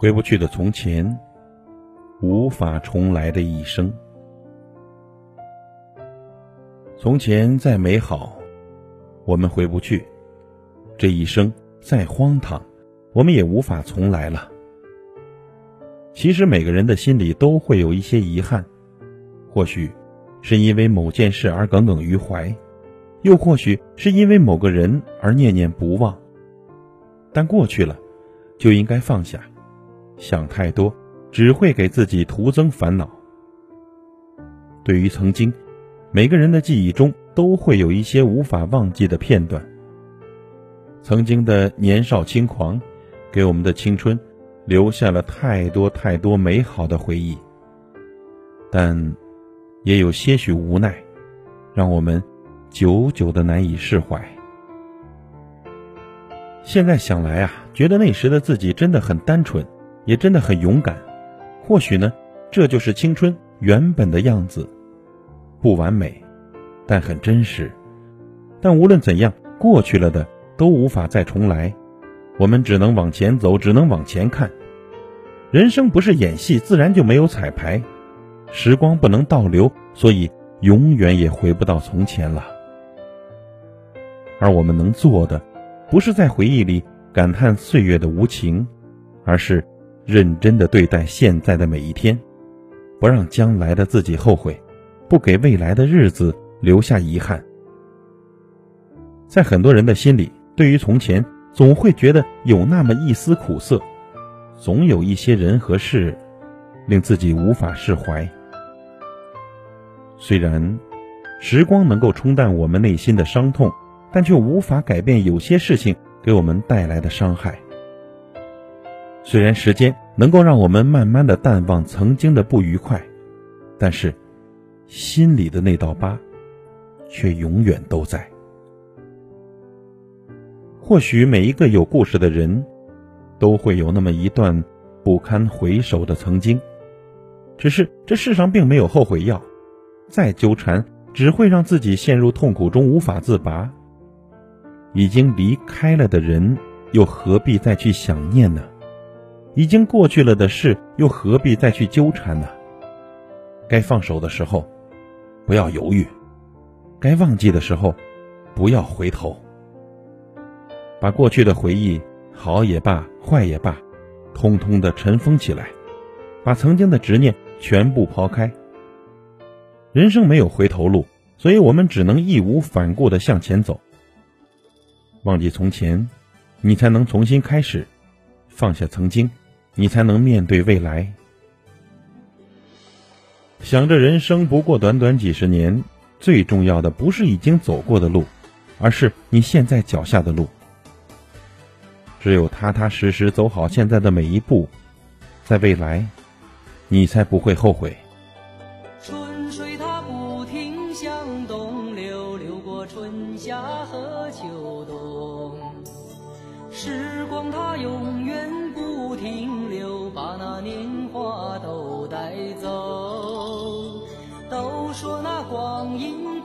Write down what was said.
回不去的从前，无法重来的一生。从前再美好，我们回不去；这一生再荒唐，我们也无法重来了。其实每个人的心里都会有一些遗憾，或许是因为某件事而耿耿于怀，又或许是因为某个人而念念不忘。但过去了，就应该放下。想太多只会给自己徒增烦恼。对于曾经，每个人的记忆中都会有一些无法忘记的片段。曾经的年少轻狂，给我们的青春留下了太多美好的回忆，但也有些许无奈，让我们久久的难以释怀。现在想来啊，觉得那时的自己真的很单纯，也真的很勇敢。或许呢，这就是青春原本的样子，不完美，但很真实。但无论怎样，过去了的都无法再重来，我们只能往前走，只能往前看。人生不是演戏，自然就没有彩排。时光不能倒流，所以永远也回不到从前了。而我们能做的，不是在回忆里感叹岁月的无情，而是认真地对待现在的每一天，不让将来的自己后悔，不给未来的日子留下遗憾。在很多人的心里，对于从前总会觉得有那么一丝苦涩，总有一些人和事令自己无法释怀。虽然时光能够冲淡我们内心的伤痛，但却无法改变有些事情给我们带来的伤害。虽然时间能够让我们慢慢的淡忘曾经的不愉快，但是心里的那道疤却永远都在。或许每一个有故事的人都会有那么一段不堪回首的曾经，只是这世上并没有后悔药，再纠缠只会让自己陷入痛苦中无法自拔。已经离开了的人又何必再去想念呢？已经过去了的事又何必再去纠缠呢？该放手的时候不要犹豫，该忘记的时候不要回头。把过去的回忆，好也罢坏也罢，通通的尘封起来，把曾经的执念全部抛开。人生没有回头路，所以我们只能义无反顾地向前走。忘记从前，你才能重新开始；放下曾经，你才能面对未来。想着人生不过短短几十年，最重要的不是已经走过的路，而是你现在脚下的路。只有踏踏实实走好现在的每一步，在未来，你才不会后悔。春水它不停向东流，流过春夏和秋冬。时光它永远不停留，把那年华都带走。都说那光阴